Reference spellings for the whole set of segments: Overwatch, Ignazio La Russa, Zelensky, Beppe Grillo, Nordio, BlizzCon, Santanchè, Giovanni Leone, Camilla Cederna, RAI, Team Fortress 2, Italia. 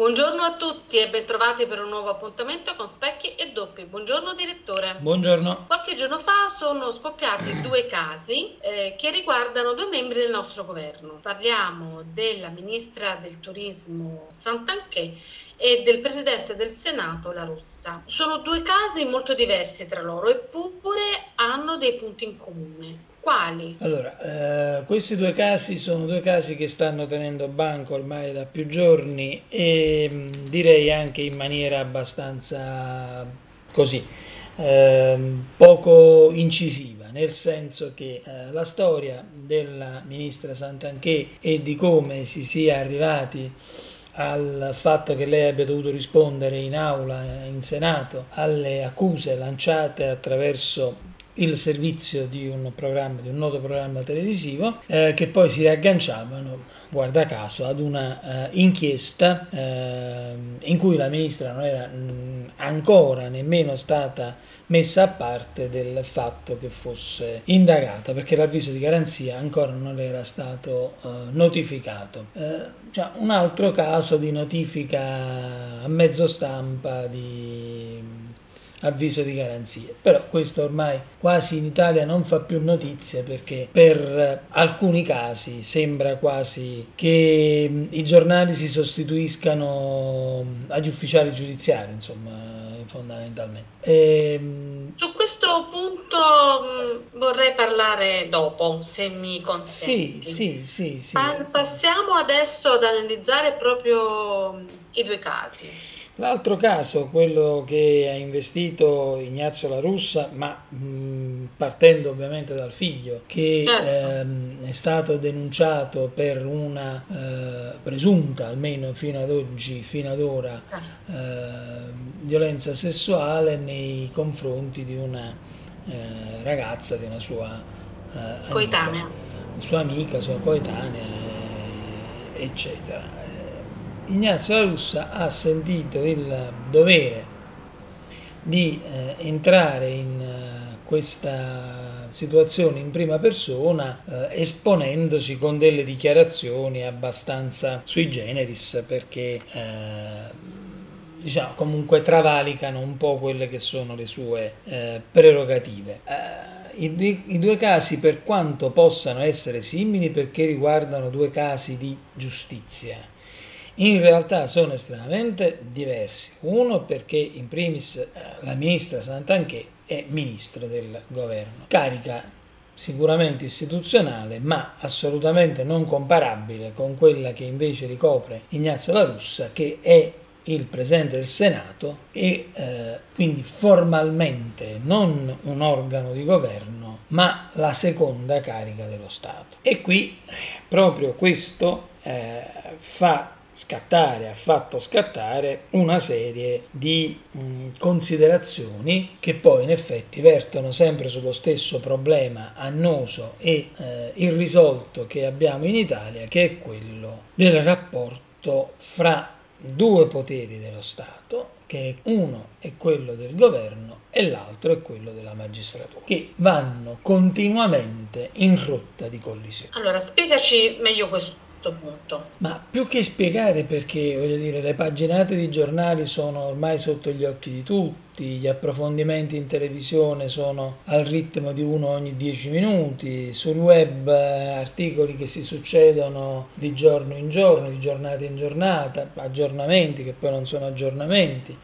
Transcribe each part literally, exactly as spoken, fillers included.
Buongiorno a tutti e bentrovati per un nuovo appuntamento con Specchi e Doppi. Buongiorno direttore. Buongiorno. Qualche giorno fa sono scoppiati due casi eh, che riguardano due membri del nostro governo. Parliamo della ministra del turismo Santanchè e del presidente del Senato La Russa. Sono due casi molto diversi tra loro, eppure hanno dei punti in comune. Quali? Allora, eh, questi due casi sono due casi che stanno tenendo banco ormai da più giorni e mh, direi anche in maniera abbastanza così, eh, poco incisiva. Nel senso che eh, la storia della ministra Santanchè e di come si sia arrivati al fatto che lei abbia dovuto rispondere in aula, in Senato, alle accuse lanciate attraverso il servizio di un programma, di un noto programma televisivo, eh, che poi si riagganciavano, guarda caso, ad una eh, inchiesta eh, in cui la ministra non era mh, ancora nemmeno stata messa a parte del fatto che fosse indagata, perché l'avviso di garanzia ancora non le era stato eh, notificato. Eh, cioè un altro caso di notifica a mezzo stampa di avviso di garanzie, però questo ormai quasi in Italia non fa più notizia, perché per alcuni casi sembra quasi che i giornali si sostituiscano agli ufficiali giudiziari, insomma, fondamentalmente. E... Su questo punto mh, vorrei parlare dopo, se mi consenti. Sì, sì, sì. sì. Passiamo adesso ad analizzare proprio i due casi. L'altro caso, quello che ha investito Ignazio La Russa, ma mh, partendo ovviamente dal figlio, che ehm, è stato denunciato per una eh, presunta, almeno fino ad oggi, fino ad ora, eh, violenza sessuale nei confronti di una eh, ragazza, di una sua eh, amica, coetanea, sua amica, sua coetanea, eh, eccetera. Ignazio La Russa ha sentito il dovere di eh, entrare in eh, questa situazione in prima persona, eh, esponendosi con delle dichiarazioni abbastanza sui generis, perché eh, diciamo comunque travalicano un po' quelle che sono le sue eh, prerogative. Eh, I, I due casi, per quanto possano essere simili, perché riguardano due casi di giustizia, in realtà sono estremamente diversi. Uno perché in primis la ministra Santanchè è ministro del governo, carica sicuramente istituzionale, ma assolutamente non comparabile con quella che invece ricopre Ignazio La Russa, che è il presidente del Senato e eh, quindi formalmente non un organo di governo, ma la seconda carica dello Stato. E qui proprio questo eh, fa scattare, ha fatto scattare una serie di mh, considerazioni che poi in effetti vertono sempre sullo stesso problema annoso e eh, irrisolto che abbiamo in Italia, che è quello del rapporto fra due poteri dello Stato, che uno è quello del governo e l'altro è quello della magistratura, che vanno continuamente in rotta di collisione. Allora, spiegaci meglio questo punto. Ma più che spiegare, perché voglio dire, le paginate di giornali sono ormai sotto gli occhi di tutti, gli approfondimenti in televisione sono al ritmo di uno ogni dieci minuti, sul web articoli che si succedono di giorno in giorno, di giornata in giornata, aggiornamenti che poi non sono aggiornamenti.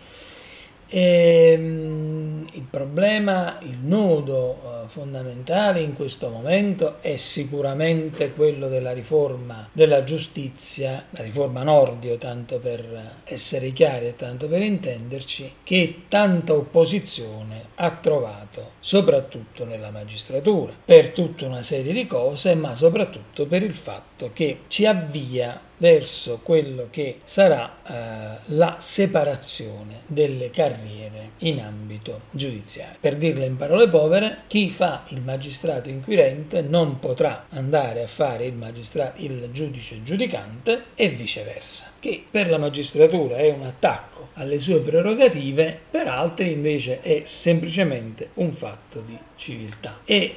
E il problema, il nodo fondamentale in questo momento è sicuramente quello della riforma della giustizia, la riforma Nordio, tanto per essere chiari e tanto per intenderci, che tanta opposizione ha trovato soprattutto nella magistratura, per tutta una serie di cose, ma soprattutto per il fatto che ci avvia verso quello che sarà eh, la separazione delle carriere in ambito giudiziario. Per dirla in parole povere, chi fa il magistrato inquirente non potrà andare a fare il, magistra- il giudice giudicante e viceversa, che per la magistratura è un attacco alle sue prerogative, per altri invece è semplicemente un fatto di civiltà. E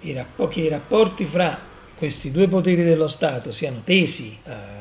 i, rapp- che i rapporti fra questi due poteri dello Stato siano tesi eh,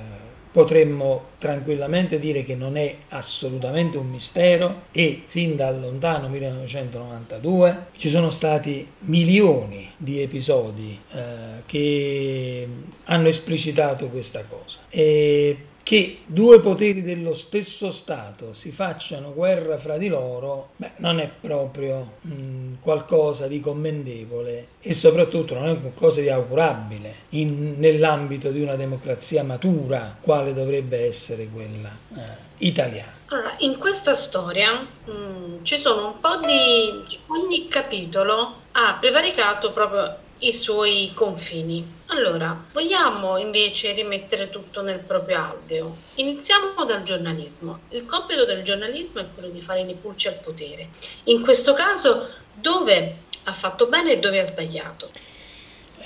potremmo tranquillamente dire che non è assolutamente un mistero e fin dal lontano millenovecentonovantadue ci sono stati milioni di episodi eh, che hanno esplicitato questa cosa. E che due poteri dello stesso Stato si facciano guerra fra di loro, beh, non è proprio mh, qualcosa di commendevole e soprattutto non è qualcosa di augurabile in, nell'ambito di una democrazia matura, quale dovrebbe essere quella eh, italiana. Allora, in questa storia mh, ci sono un po' di... ogni capitolo ha prevaricato proprio i suoi confini. Allora, vogliamo invece rimettere tutto nel proprio alveo. Iniziamo dal giornalismo. Il compito del giornalismo è quello di fare le pulce al potere. In questo caso, dove ha fatto bene e dove ha sbagliato?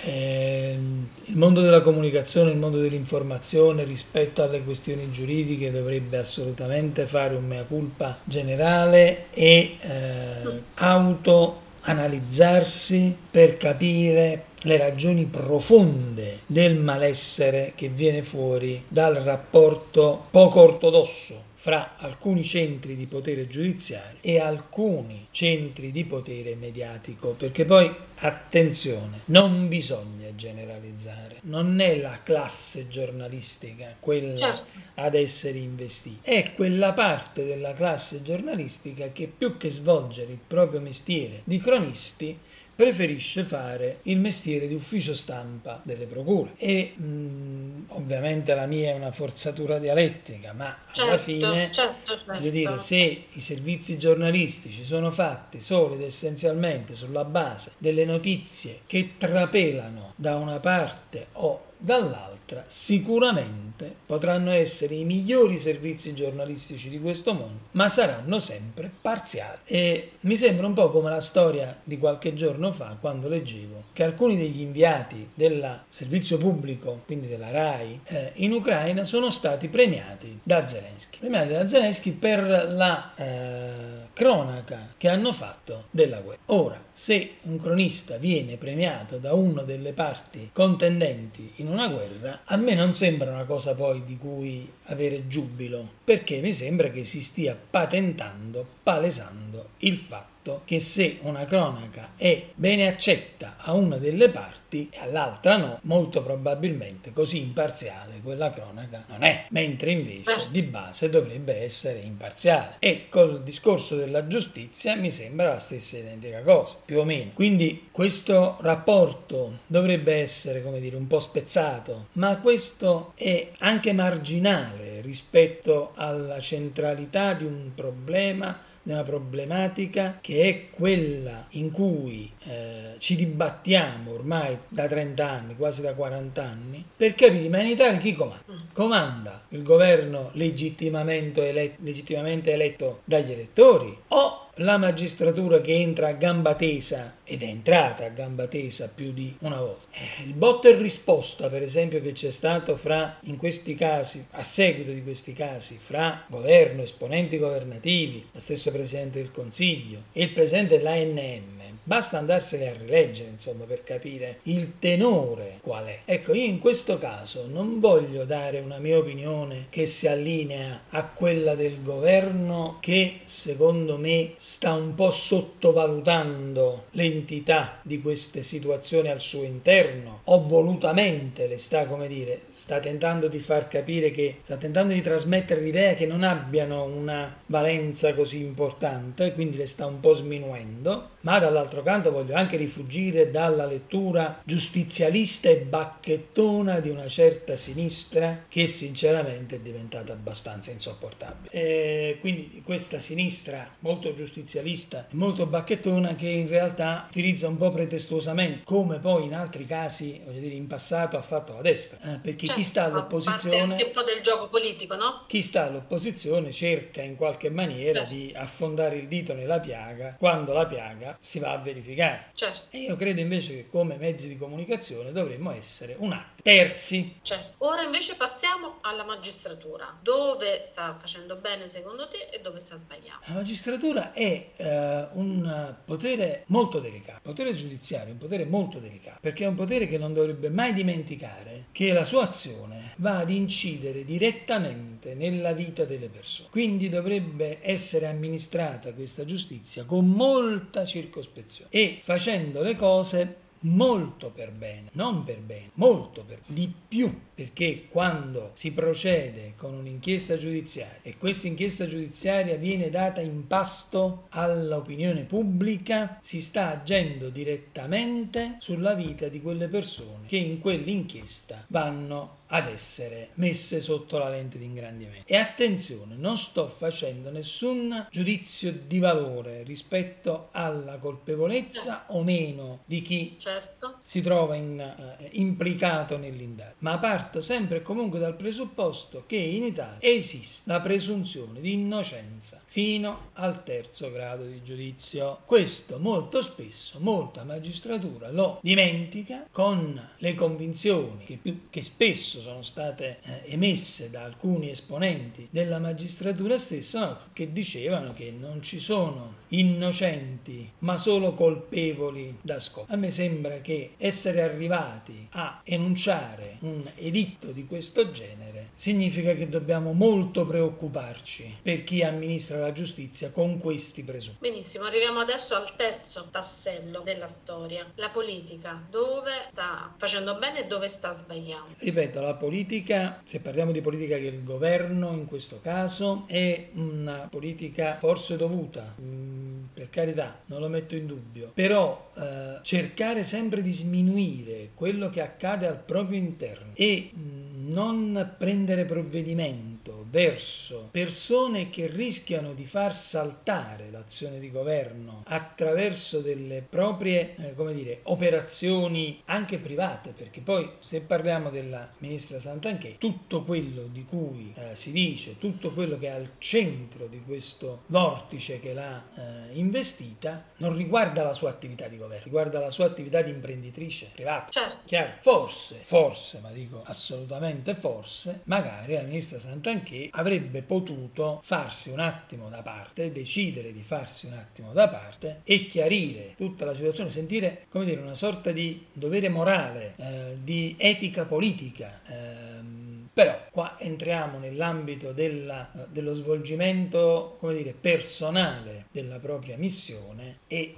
Eh, il mondo della comunicazione, il mondo dell'informazione rispetto alle questioni giuridiche dovrebbe assolutamente fare un mea culpa generale e eh, mm. auto analizzarsi per capire le ragioni profonde del malessere che viene fuori dal rapporto poco ortodosso fra alcuni centri di potere giudiziario e alcuni centri di potere mediatico, perché poi, attenzione, non bisogna generalizzare, non è la classe giornalistica quella certo. ad essere investita, è quella parte della classe giornalistica che più che svolgere il proprio mestiere di cronisti preferisce fare il mestiere di ufficio stampa delle procure e mh, ovviamente la mia è una forzatura dialettica, ma certo, alla fine certo, certo. voglio dire, se i servizi giornalistici sono fatti solo ed essenzialmente sulla base delle notizie che trapelano da una parte o dall'altra, sicuramente potranno essere i migliori servizi giornalistici di questo mondo, ma saranno sempre parziali. E mi sembra un po' come la storia di qualche giorno fa, quando leggevo che alcuni degli inviati del servizio pubblico, quindi della RAI, eh, in Ucraina sono stati premiati da Zelensky, premiati da Zelensky per la eh, cronaca che hanno fatto della guerra. Ora, se un cronista viene premiato da una delle parti contendenti in una guerra, a me non sembra una cosa poi di cui avere giubilo, perché mi sembra che si stia patentando, palesando il fatto che se una cronaca è bene accetta a una delle parti e all'altra no, molto probabilmente così imparziale quella cronaca non è, mentre invece di base dovrebbe essere imparziale. E col discorso della giustizia mi sembra la stessa identica cosa, più o meno. Quindi questo rapporto dovrebbe essere, come dire, un po' spezzato, ma questo è anche marginale rispetto alla centralità di un problema, di una problematica che è quella in cui eh, ci dibattiamo ormai da trenta anni, quasi da quaranta anni, per capire, ma in Italia chi comanda? Comanda il governo legittimamente eletto, legittimamente eletto dagli elettori o la magistratura che entra a gamba tesa, ed è entrata a gamba tesa più di una volta. Il botta e risposta, per esempio, che c'è stato fra, in questi casi, a seguito di questi casi, fra governo, esponenti governativi, lo stesso Presidente del Consiglio e il Presidente dell'A N M, basta andarsene a rileggere, insomma, per capire il tenore qual è. Ecco, io in questo caso non voglio dare una mia opinione che si allinea a quella del governo, che secondo me sta un po' sottovalutando l'entità di queste situazioni al suo interno, o volutamente le sta, come dire, sta tentando di far capire che, sta tentando di trasmettere l'idea che non abbiano una valenza così importante, quindi le sta un po' sminuendo, ma dall'altra D'altro canto voglio anche rifugire dalla lettura giustizialista e bacchettona di una certa sinistra che sinceramente è diventata abbastanza insopportabile. E quindi questa sinistra molto giustizialista e molto bacchettona, che in realtà utilizza un po' pretestuosamente, come poi in altri casi, voglio dire, in passato ha fatto la destra, eh, perché cioè, chi sta all'opposizione, parte anche un po' del gioco politico, no? Chi sta all'opposizione cerca in qualche maniera, beh, di affondare il dito nella piaga quando la piaga si va verificare. Certo. E io credo invece che come mezzi di comunicazione dovremmo essere un attimo terzi. Certo. Ora invece passiamo alla magistratura. Dove sta facendo bene secondo te e dove sta sbagliando? La magistratura è eh, un potere molto delicato. Il potere giudiziario è un potere molto delicato, perché è un potere che non dovrebbe mai dimenticare che la sua azione va ad incidere direttamente nella vita delle persone. Quindi dovrebbe essere amministrata questa giustizia con molta circospezione e facendo le cose molto per bene, non per bene, molto per bene, di più, perché quando si procede con un'inchiesta giudiziaria e questa inchiesta giudiziaria viene data in pasto all'opinione pubblica, si sta agendo direttamente sulla vita di quelle persone che in quell'inchiesta vanno ad essere messe sotto la lente di ingrandimento. E attenzione, non sto facendo nessun giudizio di valore rispetto alla colpevolezza o meno di chi certo. si trova in, eh, implicato nell'indagine, ma parto sempre e comunque dal presupposto che in Italia esiste la presunzione di innocenza fino al terzo grado di giudizio. Questo molto spesso, molta magistratura lo dimentica con le convinzioni che, più, che spesso sono state eh, emesse da alcuni esponenti della magistratura stessa, no? Che dicevano che non ci sono innocenti ma solo colpevoli da scopo. A me sembra che essere arrivati a enunciare un editto di questo genere significa che dobbiamo molto preoccuparci per chi amministra la giustizia con questi presunti. Benissimo, arriviamo adesso al terzo tassello della storia, la politica. Dove sta facendo bene e dove sta sbagliando? Ripeto, la politica, se parliamo di politica del governo in questo caso, è una politica forse dovuta, mh, per carità, non lo metto in dubbio, però eh, cercare sempre di sminuire quello che accade al proprio interno e mh, non prendere provvedimenti verso persone che rischiano di far saltare l'azione di governo attraverso delle proprie eh, come dire, operazioni anche private, perché poi se parliamo della ministra Santanchè, tutto quello di cui eh, si dice, tutto quello che è al centro di questo vortice che l'ha eh, investita non riguarda la sua attività di governo, riguarda la sua attività di imprenditrice privata. Certo. Chiaro? Forse, forse, ma dico assolutamente forse, magari la ministra Santanchè che avrebbe potuto farsi un attimo da parte, decidere di farsi un attimo da parte e chiarire tutta la situazione, sentire, come dire, una sorta di dovere morale, eh, di etica politica. Eh, Però qua entriamo nell'ambito della, dello svolgimento, come dire, personale della propria missione e eh,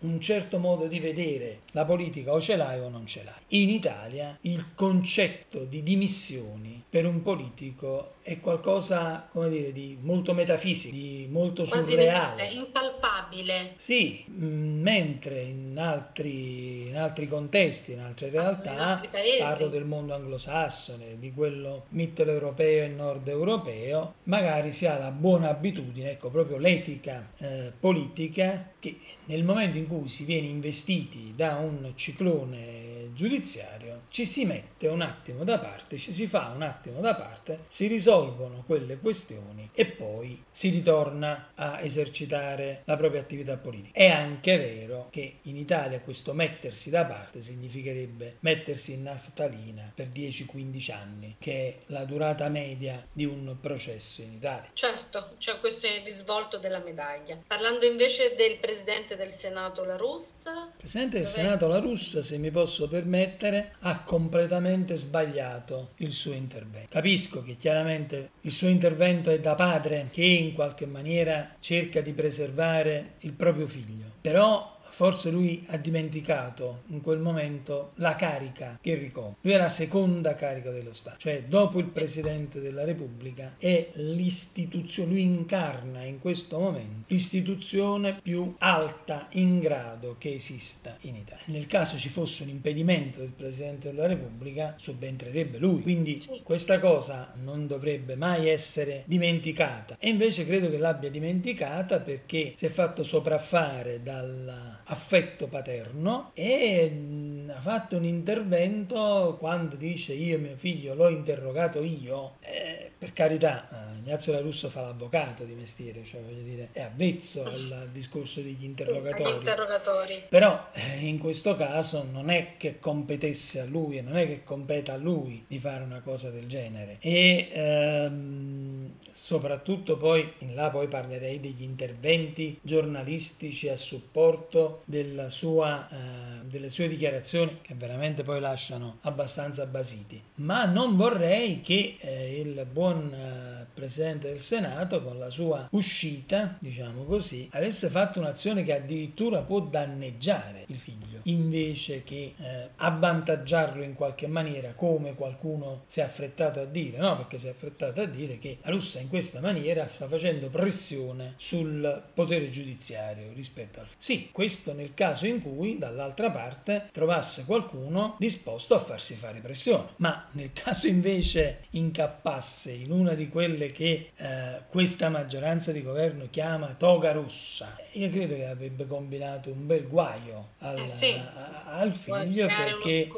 un certo modo di vedere la politica o ce l'hai o non ce l'hai. In Italia il concetto di dimissioni per un politico è qualcosa, come dire, di molto metafisico, di molto surreale. Quasi resiste, impalpabile. Sì, mh, mentre in altri, in altri contesti, in altre realtà, in altri paesi. Parlo del mondo anglosassone, di quello mitteleuropeo e nord europeo, magari si ha la buona abitudine, ecco, proprio l'etica eh, politica, che nel momento in cui si viene investiti da un ciclone giudiziario ci si mette un attimo da parte, ci si fa un attimo da parte, si risolvono quelle questioni e poi si ritorna a esercitare la propria attività politica. È anche vero che in Italia questo mettersi da parte significherebbe mettersi in naftalina per dieci quindici anni, che è la durata media di un processo in Italia. Certo, cioè questo è il risvolto della medaglia. Parlando invece del Presidente del Senato La Russa. Presidente del Dov'è? Senato La Russa, se mi posso permettere, ha completamente sbagliato il suo intervento. Capisco che chiaramente il suo intervento è da padre che in qualche maniera cerca di preservare il proprio figlio, però forse lui ha dimenticato in quel momento la carica che ricopre. Lui è la seconda carica dello Stato, cioè dopo il Presidente della Repubblica è l'istituzione, lui incarna in questo momento l'istituzione più alta in grado che esista in Italia. Nel caso ci fosse un impedimento del Presidente della Repubblica subentrerebbe lui, quindi questa cosa non dovrebbe mai essere dimenticata e invece credo che l'abbia dimenticata perché si è fatto sopraffare dalla affetto paterno e ha fatto un intervento quando dice io mio figlio l'ho interrogato io, eh, Per carità, Ignazio La Russa fa l'avvocato di mestiere, cioè voglio dire, è avvezzo al discorso degli interrogatori. Sì, interrogatori. Però in questo caso non è che competesse a lui, e non è che competa a lui di fare una cosa del genere. E ehm, soprattutto poi, in là poi parlerei degli interventi giornalistici a supporto della sua, eh, delle sue dichiarazioni, che veramente poi lasciano abbastanza basiti. Ma non vorrei che eh, il buon il Presidente del Senato, con la sua uscita, diciamo così, avesse fatto un'azione che addirittura può danneggiare il figlio, invece che eh, avvantaggiarlo in qualche maniera, come qualcuno si è affrettato a dire, no? Perché si è affrettato a dire che la Russa in questa maniera sta facendo pressione sul potere giudiziario rispetto al figlio. Sì, questo nel caso in cui dall'altra parte trovasse qualcuno disposto a farsi fare pressione, ma nel caso invece incappasse in una di quelle che eh, questa maggioranza di governo chiama toga rossa, io credo che avrebbe combinato un bel guaio al, eh sì, a, al figlio, perché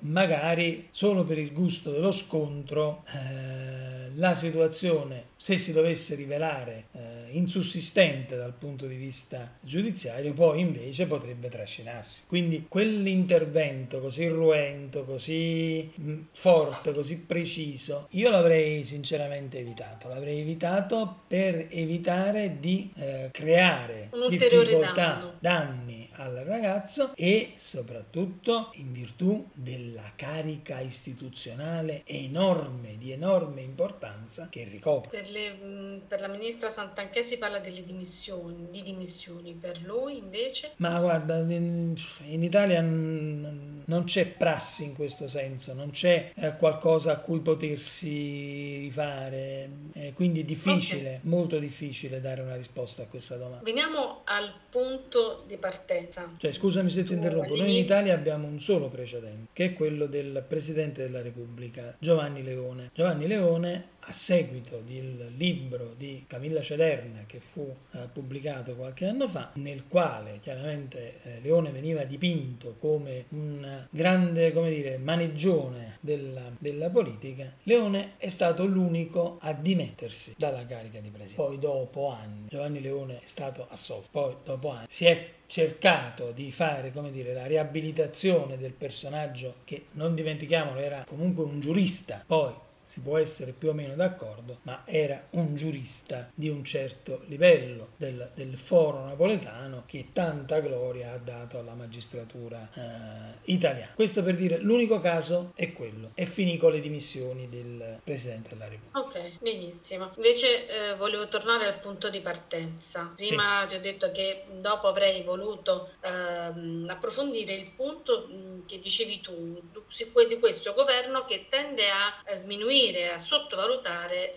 magari solo per il gusto dello scontro eh, la situazione, se si dovesse rivelare eh, insussistente dal punto di vista giudiziario, poi invece potrebbe trascinarsi. Quindi quell'intervento così ruento, così mh, forte, così preciso, io l'avrei sinceramente evitato, l'avrei evitato per evitare di eh, creare difficoltà, danno. danni al ragazzo, e soprattutto in virtù della carica istituzionale enorme, di enorme importanza che ricopre. Per, le, per la ministra Santanchè si parla delle dimissioni, di dimissioni, per lui invece? Ma guarda, in, in Italia n- non c'è prassi in questo senso, non c'è eh, qualcosa a cui potersi rifare, eh, quindi è difficile, okay. molto difficile dare una risposta a questa domanda. Veniamo al punto di partenza. Cioè, scusami se ti interrompo, noi in Italia abbiamo un solo precedente, che è quello del Presidente della Repubblica, Giovanni Leone. Giovanni Leone, a seguito del libro di Camilla Cederna che fu eh, pubblicato qualche anno fa, nel quale chiaramente eh, Leone veniva dipinto come un grande, come dire, maneggione della, della politica, Leone è stato l'unico a dimettersi dalla carica di presidente. Poi dopo anni Giovanni Leone è stato assolto, poi dopo anni si è cercato di fare, come dire, la riabilitazione del personaggio che, non dimentichiamolo, era comunque un giurista. Poi si può essere più o meno d'accordo, ma era un giurista di un certo livello del, del foro napoletano, che tanta gloria ha dato alla magistratura eh, italiana. Questo per dire, l'unico caso è quello, e finì con le dimissioni del Presidente della Repubblica. Ok, benissimo. Invece eh, volevo tornare al punto di partenza. Prima sì. ti ho detto che dopo avrei voluto ehm, approfondire il punto mh, che dicevi tu, su, di questo governo che tende a, a sminuire, a sottovalutare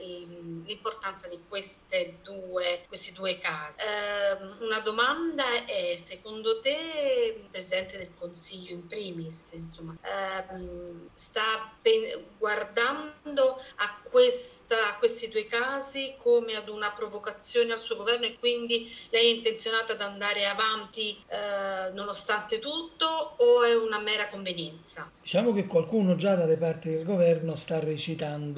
l'importanza di queste due, questi due casi. Eh, una domanda è: secondo te il Presidente del Consiglio in primis, insomma, ehm, sta ben, guardando a, questa, a questi due casi come ad una provocazione al suo governo, e quindi lei è intenzionata ad andare avanti eh, nonostante tutto, o è una mera convenienza? Diciamo che qualcuno già dalle parti del governo sta recitando Uh...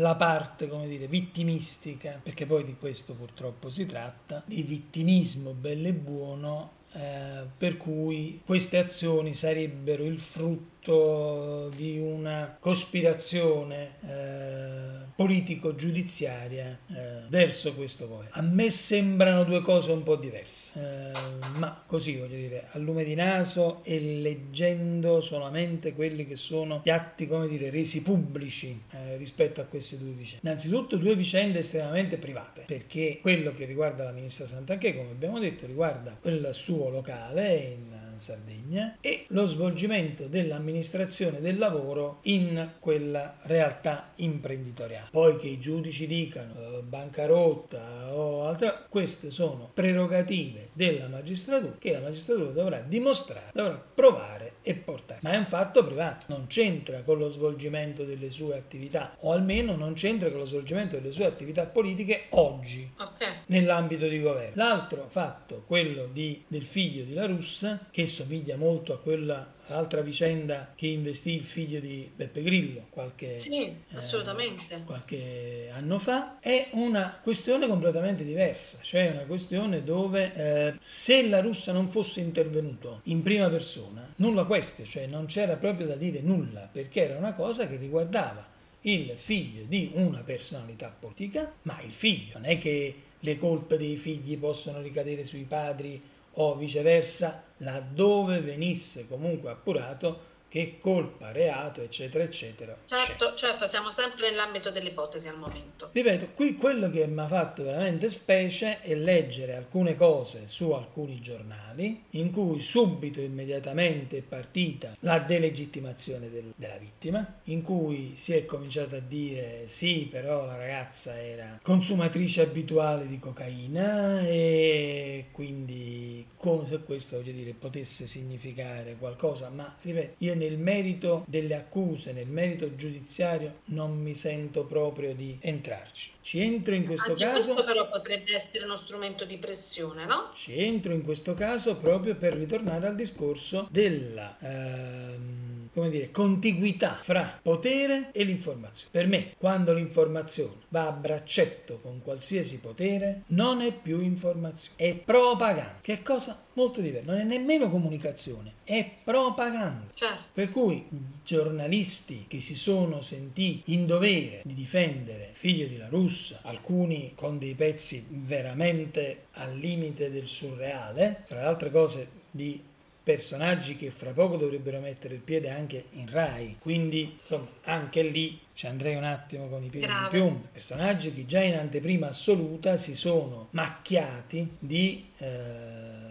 la parte, come dire, vittimistica, perché poi di questo purtroppo si tratta, di vittimismo bello e buono, eh, per cui queste azioni sarebbero il frutto di una cospirazione eh, politico-giudiziaria eh, verso questo governo. A me sembrano due cose un po' diverse, eh, ma così, voglio dire, a lume di naso e leggendo solamente quelli che sono gli atti, come dire, resi pubblici eh, rispetto a questi due vicende. Innanzitutto due vicende estremamente private, perché quello che riguarda la ministra Santanchè, come abbiamo detto, riguarda il suo locale in Sardegna e lo svolgimento dell'amministrazione del lavoro in quella realtà imprenditoriale. Poi che i giudici dicano eh, bancarotta o altra, queste sono prerogative della magistratura, che la magistratura dovrà dimostrare, dovrà provare e portare. Ma è un fatto privato, non c'entra con lo svolgimento delle sue attività, o almeno non c'entra con lo svolgimento delle sue attività politiche oggi. Okay. eh. nell'ambito di governo. L'altro fatto, quello di, del figlio di La Russa, che somiglia molto a quella l'altra vicenda che investì il figlio di Beppe Grillo qualche, sì, assolutamente. Eh, qualche anno fa, è una questione completamente diversa, cioè una questione dove eh, se La Russa non fosse intervenuto in prima persona, nulla queste, cioè non c'era proprio da dire nulla, perché era una cosa che riguardava il figlio di una personalità politica, ma il figlio, non è che le colpe dei figli possono ricadere sui padri o viceversa, laddove venisse comunque appurato che colpa, reato, eccetera, eccetera. Certo, c'è. certo, siamo sempre nell'ambito delle ipotesi al momento. Ripeto, qui quello che mi ha fatto veramente specie è leggere alcune cose su alcuni giornali in cui subito, immediatamente è partita la delegittimazione del, della vittima, in cui si è cominciato a dire sì, però la ragazza era consumatrice abituale di cocaina e quindi come se questo, voglio dire, potesse significare qualcosa, ma ripeto, io nel merito delle accuse, nel merito giudiziario, non mi sento proprio di entrarci. Ci entro in questo Anche caso... Questo però potrebbe essere uno strumento di pressione, no? Ci entro in questo caso proprio per ritornare al discorso della... Ehm... come dire, contiguità fra potere e l'informazione. Per me, quando l'informazione va a braccetto con qualsiasi potere, non è più informazione, è propaganda, che è cosa molto diversa, non è nemmeno comunicazione, è propaganda. Certo. Per cui giornalisti che si sono sentiti in dovere di difendere figlio di La Russa, alcuni con dei pezzi veramente al limite del surreale, tra le altre cose di personaggi che fra poco dovrebbero mettere il piede anche in RAI, quindi insomma anche lì ci andrei un attimo con i piedi in piombo. Personaggi che già in anteprima assoluta si sono macchiati di eh,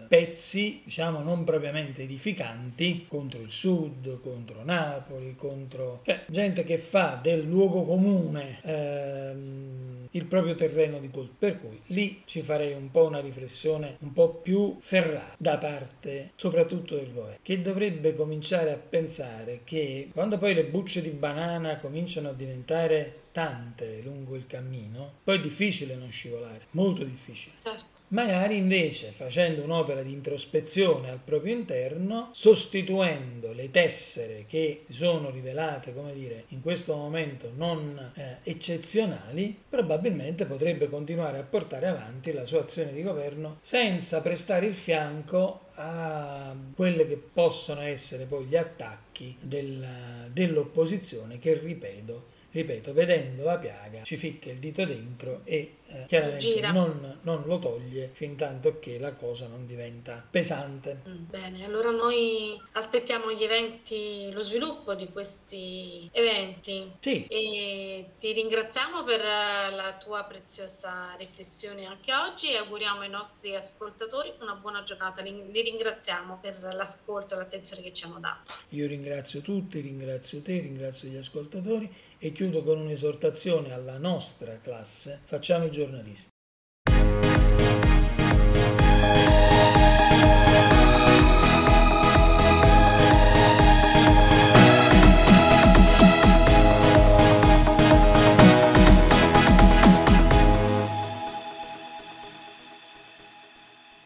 pezzi, diciamo, non propriamente edificanti contro il sud, contro Napoli, contro cioè, gente che fa del luogo comune ehm, il proprio terreno di colpo. Per cui lì ci farei un po' una riflessione un po' più ferrata da parte soprattutto del governo, che dovrebbe cominciare a pensare che quando poi le bucce di banana cominciano a diventare tante lungo il cammino, poi è difficile non scivolare, molto difficile. Certo. Magari invece facendo un'opera di introspezione al proprio interno, sostituendo le tessere che sono rivelate, come dire, in questo momento non eh, eccezionali, probabilmente potrebbe continuare a portare avanti la sua azione di governo senza prestare il fianco a quelle che possono essere poi gli attacchi della, dell'opposizione che, ripeto, Ripeto, vedendo la piaga ci ficca il dito dentro e eh, chiaramente non, non lo toglie fin tanto che la cosa non diventa pesante. Bene, allora noi aspettiamo gli eventi, lo sviluppo di questi eventi. Sì. E ti ringraziamo per la tua preziosa riflessione anche oggi e auguriamo ai nostri ascoltatori una buona giornata. Li ringraziamo per l'ascolto e l'attenzione che ci hanno dato. Io ringrazio tutti, ringrazio te, ringrazio gli ascoltatori e chiudo con un'esortazione alla nostra classe: facciamo i giornalisti.